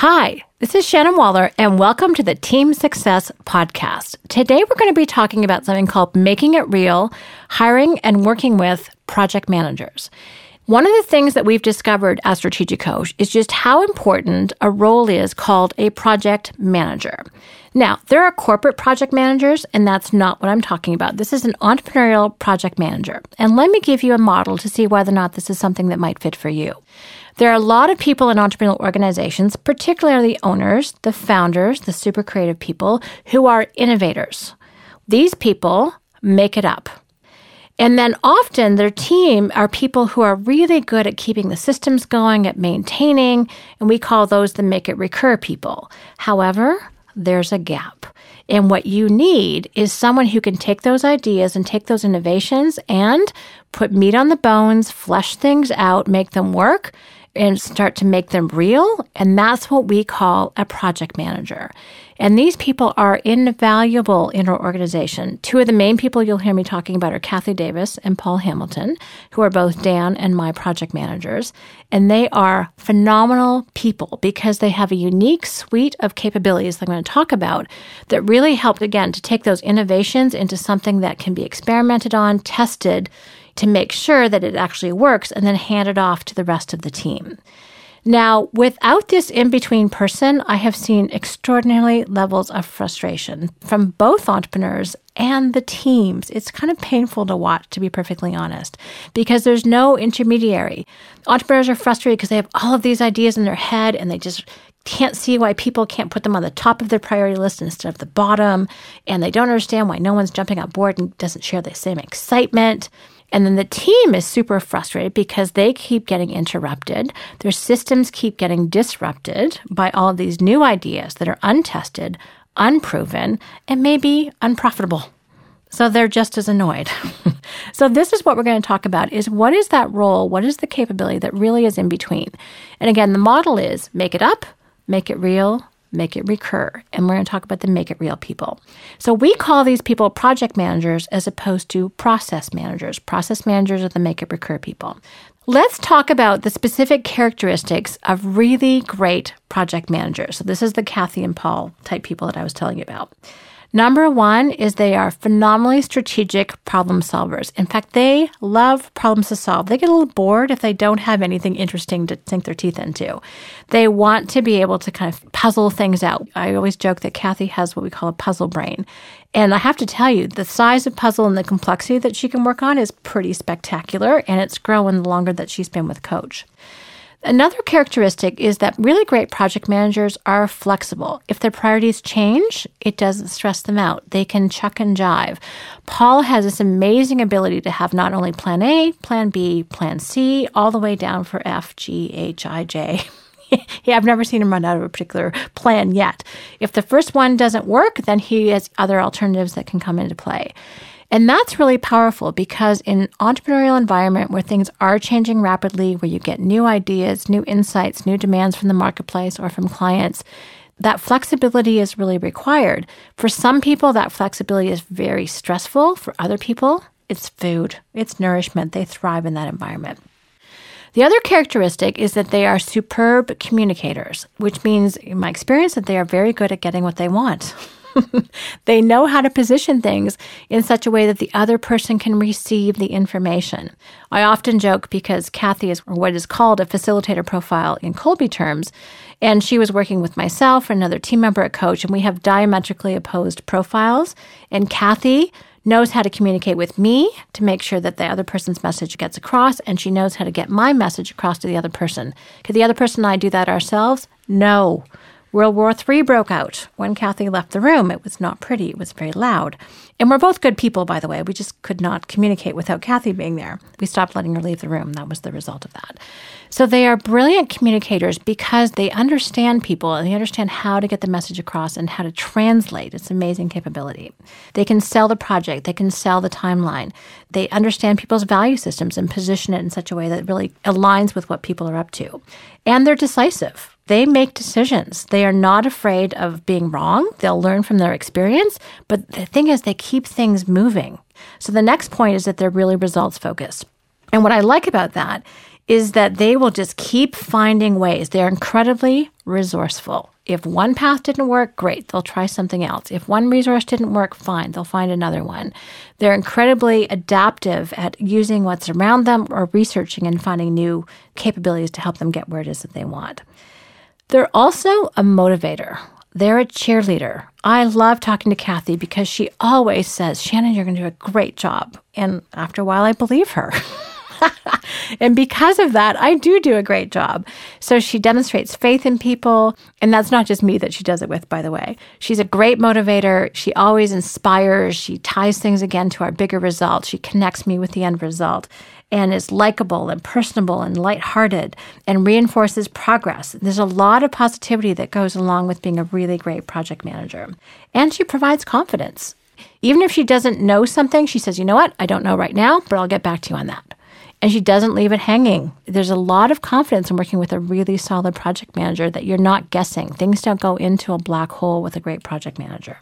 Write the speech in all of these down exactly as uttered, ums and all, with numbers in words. Hi, this is Shannon Waller, and welcome to the Team Success Podcast. Today, we're going to be talking about something called making it real, hiring and working with project managers. One of the things that we've discovered as Strategic Coach is just how important a role is called a project manager. Now, there are corporate project managers, and that's not what I'm talking about. This is an entrepreneurial project manager. And let me give you a model to see whether or not this is something that might fit for you. There are a lot of people in entrepreneurial organizations, particularly the owners, the founders, the super creative people, who are innovators. These people make it up. And then often their team are people who are really good at keeping the systems going, at maintaining, and we call those the make it recur people. However, there's a gap. And what you need is someone who can take those ideas and take those innovations and put meat on the bones, flesh things out, make them work, and start to make them real. And that's what we call a project manager. And these people are invaluable in our organization. Two of the main people you'll hear me talking about are Kathy Davis and Paul Hamilton, who are both Dan and my project managers. And they are phenomenal people because they have a unique suite of capabilities that I'm going to talk about that really helped, again, to take those innovations into something that can be experimented on, tested, to make sure that it actually works, and then hand it off to the rest of the team. Now, without this in-between person, I have seen extraordinary levels of frustration from both entrepreneurs and the teams. It's kind of painful to watch, to be perfectly honest, because there's no intermediary. Entrepreneurs are frustrated because they have all of these ideas in their head and they just can't see why people can't put them on the top of their priority list instead of the bottom, and they don't understand why no one's jumping on board and doesn't share the same excitement. And then the team is super frustrated because they keep getting interrupted. Their systems keep getting disrupted by all of these new ideas that are untested, unproven, and maybe unprofitable. So they're just as annoyed. So this is what we're going to talk about is what is that role? What is the capability that really is in between? And again, the model is make it up, make it real, make it recur. And we're going to talk about the make it real people. So we call these people project managers as opposed to process managers. Process managers are the make it recur people. Let's talk about the specific characteristics of really great project managers. So this is the Kathy and Paul type people that I was telling you about. Number one is they are phenomenally strategic problem solvers. In fact, they love problems to solve. They get a little bored if they don't have anything interesting to sink their teeth into. They want to be able to kind of puzzle things out. I always joke that Kathy has what we call a puzzle brain. And I have to tell you, the size of puzzle and the complexity that she can work on is pretty spectacular, and it's grown the longer that she's been with Coach. Another characteristic is that really great project managers are flexible. If their priorities change, it doesn't stress them out. They can chuck and jive. Paul has this amazing ability to have not only plan A, plan B, plan C, all the way down for F, G, H, I, J. Yeah, I've never seen him run out of a particular plan yet. If the first one doesn't work, then he has other alternatives that can come into play. And that's really powerful because in an entrepreneurial environment where things are changing rapidly, where you get new ideas, new insights, new demands from the marketplace or from clients, that flexibility is really required. For some people, that flexibility is very stressful. For other people, it's food, it's nourishment. They thrive in that environment. The other characteristic is that they are superb communicators, which means, in my experience, that they are very good at getting what they want. They know how to position things in such a way that the other person can receive the information. I often joke because Kathy is what is called a facilitator profile in Kolbe terms, and she was working with myself and another team member at Coach, and we have diametrically opposed profiles, and Kathy knows how to communicate with me to make sure that the other person's message gets across, and she knows how to get my message across to the other person. Could the other person and I do that ourselves? No. World War Three broke out. When Kathy left the room, it was not pretty. It was very loud. And we're both good people, by the way. We just could not communicate without Kathy being there. We stopped letting her leave the room. That was the result of that. So they are brilliant communicators because they understand people and they understand how to get the message across and how to translate. It's an amazing capability. They can sell the project. They can sell the timeline. They understand people's value systems and position it in such a way that really aligns with what people are up to. And they're decisive. They make decisions. They are not afraid of being wrong. They'll learn from their experience. But the thing is, they keep things moving. So the next point is that they're really results focused. And what I like about that is that they will just keep finding ways. They're incredibly resourceful. If one path didn't work, great, they'll try something else. If one resource didn't work, fine, they'll find another one. They're incredibly adaptive at using what's around them or researching and finding new capabilities to help them get where it is that they want. They're also a motivator. They're a cheerleader. I love talking to Kathy because she always says, Shannon, you're going to do a great job. And after a while, I believe her. And because of that, I do do a great job. So she demonstrates faith in people. And that's not just me that she does it with, by the way. She's a great motivator. She always inspires. She ties things again to our bigger result. She connects me with the end result and is likable and personable and lighthearted and reinforces progress. There's a lot of positivity that goes along with being a really great project manager. And she provides confidence. Even if she doesn't know something, she says, you know what? I don't know right now, but I'll get back to you on that. And she doesn't leave it hanging. There's a lot of confidence in working with a really solid project manager that you're not guessing. Things don't go into a black hole with a great project manager.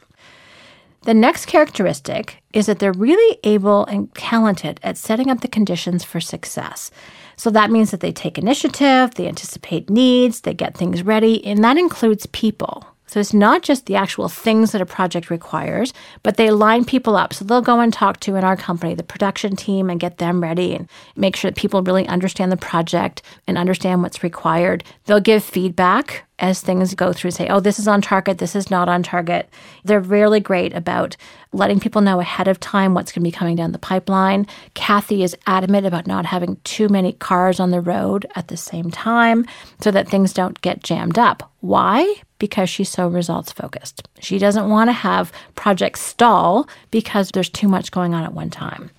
The next characteristic is that they're really able and talented at setting up the conditions for success. So that means that they take initiative, they anticipate needs, they get things ready, and that includes people. So it's not just the actual things that a project requires, but they line people up. So they'll go and talk to, in our company, the production team and get them ready and make sure that people really understand the project and understand what's required. They'll give feedback as things go through and say, oh, this is on target, this is not on target. They're really great about letting people know ahead of time what's going to be coming down the pipeline. Kathy is adamant about not having too many cars on the road at the same time so that things don't get jammed up. Why? Because she's so results-focused. She doesn't want to have projects stall because there's too much going on at one time.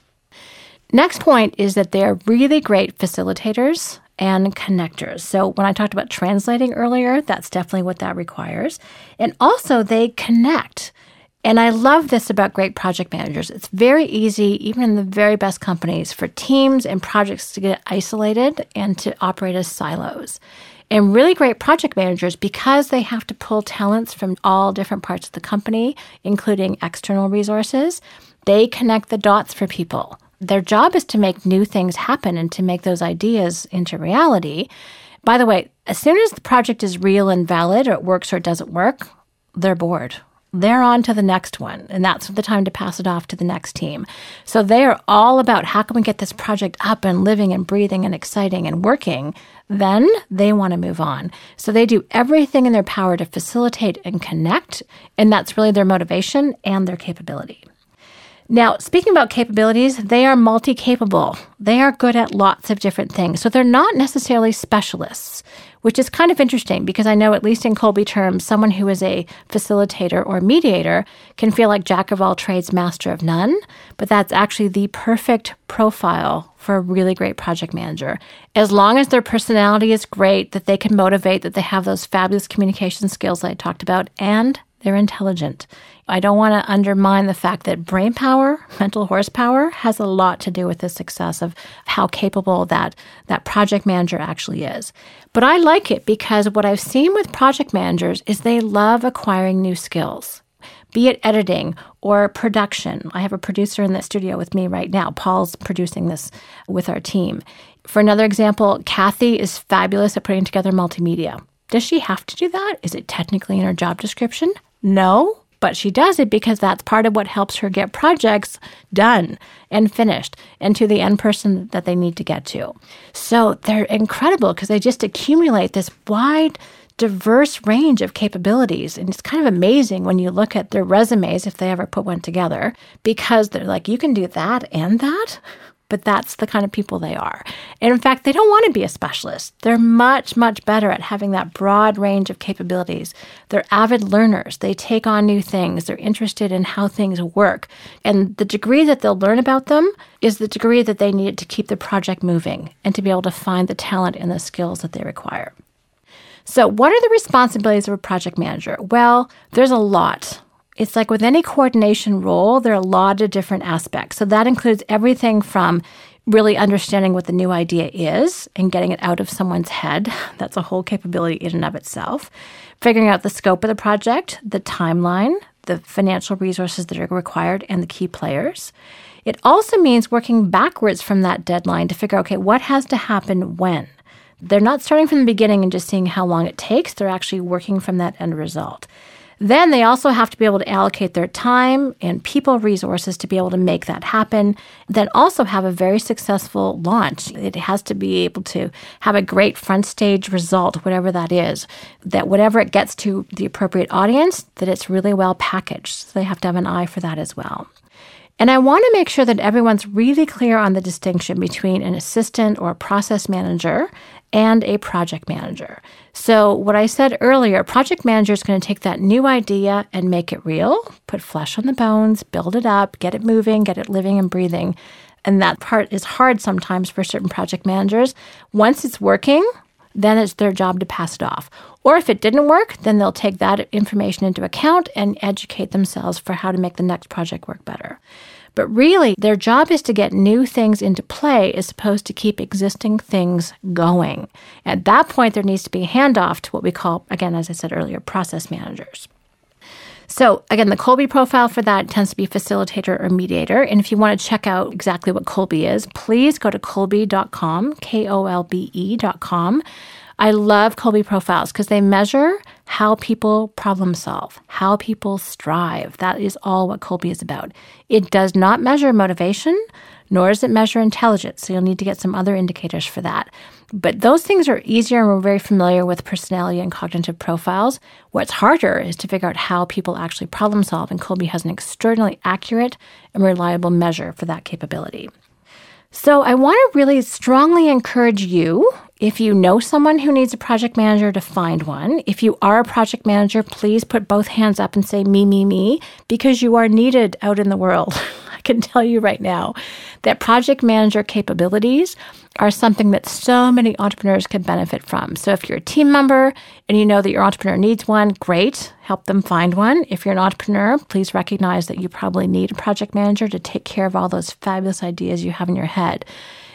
Next point is that they are really great facilitators and connectors. So when I talked about translating earlier, that's definitely what that requires. And also they connect. And I love this about great project managers. It's very easy, even in the very best companies, for teams and projects to get isolated and to operate as silos. And really great project managers, because they have to pull talents from all different parts of the company, including external resources, they connect the dots for people. Their job is to make new things happen and to make those ideas into reality. By the way, as soon as the project is real and valid, or it works or it doesn't work, they're bored. They're on to the next one, and that's the time to pass it off to the next team. So they are all about how can we get this project up and living and breathing and exciting and working. Then they want to move on. So they do everything in their power to facilitate and connect, and that's really their motivation and their capability. Now, speaking about capabilities, they are multi-capable. They are good at lots of different things. So they're not necessarily specialists, which is kind of interesting because I know at least in Kolbe terms, someone who is a facilitator or mediator can feel like jack of all trades, master of none. But that's actually the perfect profile for a really great project manager. As long as their personality is great, that they can motivate, that they have those fabulous communication skills that I talked about, and they're intelligent. I don't want to undermine the fact that brain power, mental horsepower, has a lot to do with the success of how capable that, that project manager actually is. But I like it because what I've seen with project managers is they love acquiring new skills, be it editing or production. I have a producer in the studio with me right now. Paul's producing this with our team. For another example, Kathy is fabulous at putting together multimedia. Does she have to do that? Is it technically in her job description? No, but she does it because that's part of what helps her get projects done and finished and to the end person that they need to get to. So they're incredible because they just accumulate this wide, diverse range of capabilities. And it's kind of amazing when you look at their resumes, if they ever put one together, because they're like, you can do that and that. But that's the kind of people they are. And in fact, they don't want to be a specialist. They're much, much better at having that broad range of capabilities. They're avid learners. They take on new things. They're interested in how things work. And the degree that they'll learn about them is the degree that they need to keep the project moving and to be able to find the talent and the skills that they require. So what are the responsibilities of a project manager? Well, there's a lot. It's like with any coordination role, there are a lot of different aspects. So that includes everything from really understanding what the new idea is and getting it out of someone's head. That's a whole capability in and of itself. Figuring out the scope of the project, the timeline, the financial resources that are required, and the key players. It also means working backwards from that deadline to figure out, okay, what has to happen when? They're not starting from the beginning and just seeing how long it takes. They're actually working from that end result. Then they also have to be able to allocate their time and people resources to be able to make that happen. Then also have a very successful launch. It has to be able to have a great front stage result, whatever that is, that whatever it gets to the appropriate audience, that it's really well packaged. So they have to have an eye for that as well. And I want to make sure that everyone's really clear on the distinction between an assistant or a process manager and a project manager. So what I said earlier, a project manager is going to take that new idea and make it real, put flesh on the bones, build it up, get it moving, get it living and breathing. And that part is hard sometimes for certain project managers. Once it's working, then it's their job to pass it off. Or if it didn't work, then they'll take that information into account and educate themselves for how to make the next project work better. But really, their job is to get new things into play as opposed to keep existing things going. At that point, there needs to be a handoff to what we call, again, as I said earlier, process managers. So again, the Kolbe profile for that tends to be facilitator or mediator. And if you want to check out exactly what Kolbe is, please go to kolbe dot com, K O L B E dot com. I love Kolbe profiles because they measure how people problem solve, how people strive. That is all what Kolbe is about. It does not measure motivation, nor does it measure intelligence. So you'll need to get some other indicators for that. But those things are easier, and we're very familiar with personality and cognitive profiles. What's harder is to figure out how people actually problem solve, and Kolbe has an extraordinarily accurate and reliable measure for that capability. So I want to really strongly encourage you, if you know someone who needs a project manager, to find one. If you are a project manager, please put both hands up and say, me, me, me, because you are needed out in the world. I can tell you right now that project manager capabilities are something that so many entrepreneurs can benefit from. So if you're a team member and you know that your entrepreneur needs one, great, help them find one. If you're an entrepreneur, please recognize that you probably need a project manager to take care of all those fabulous ideas you have in your head.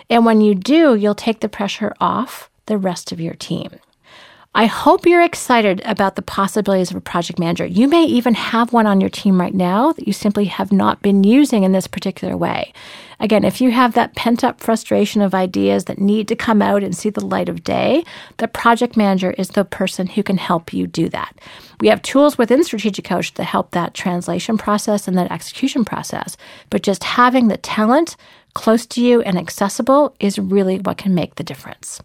And when you do, you'll take the pressure off the rest of your team. I hope you're excited about the possibilities of a project manager. You may even have one on your team right now that you simply have not been using in this particular way. Again, if you have that pent-up frustration of ideas that need to come out and see the light of day, the project manager is the person who can help you do that. We have tools within Strategic Coach that help that translation process and that execution process, but just having the talent close to you and accessible is really what can make the difference.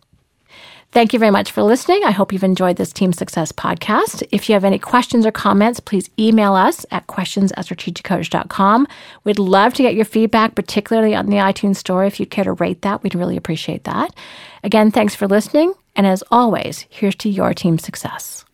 Thank you very much for listening. I hope you've enjoyed this Team Success podcast. If you have any questions or comments, please email us at questions at strategic coach dot com. We'd love to get your feedback, particularly on the iTunes store. If you'd care to rate that, we'd really appreciate that. Again, thanks for listening. And as always, here's to your team success.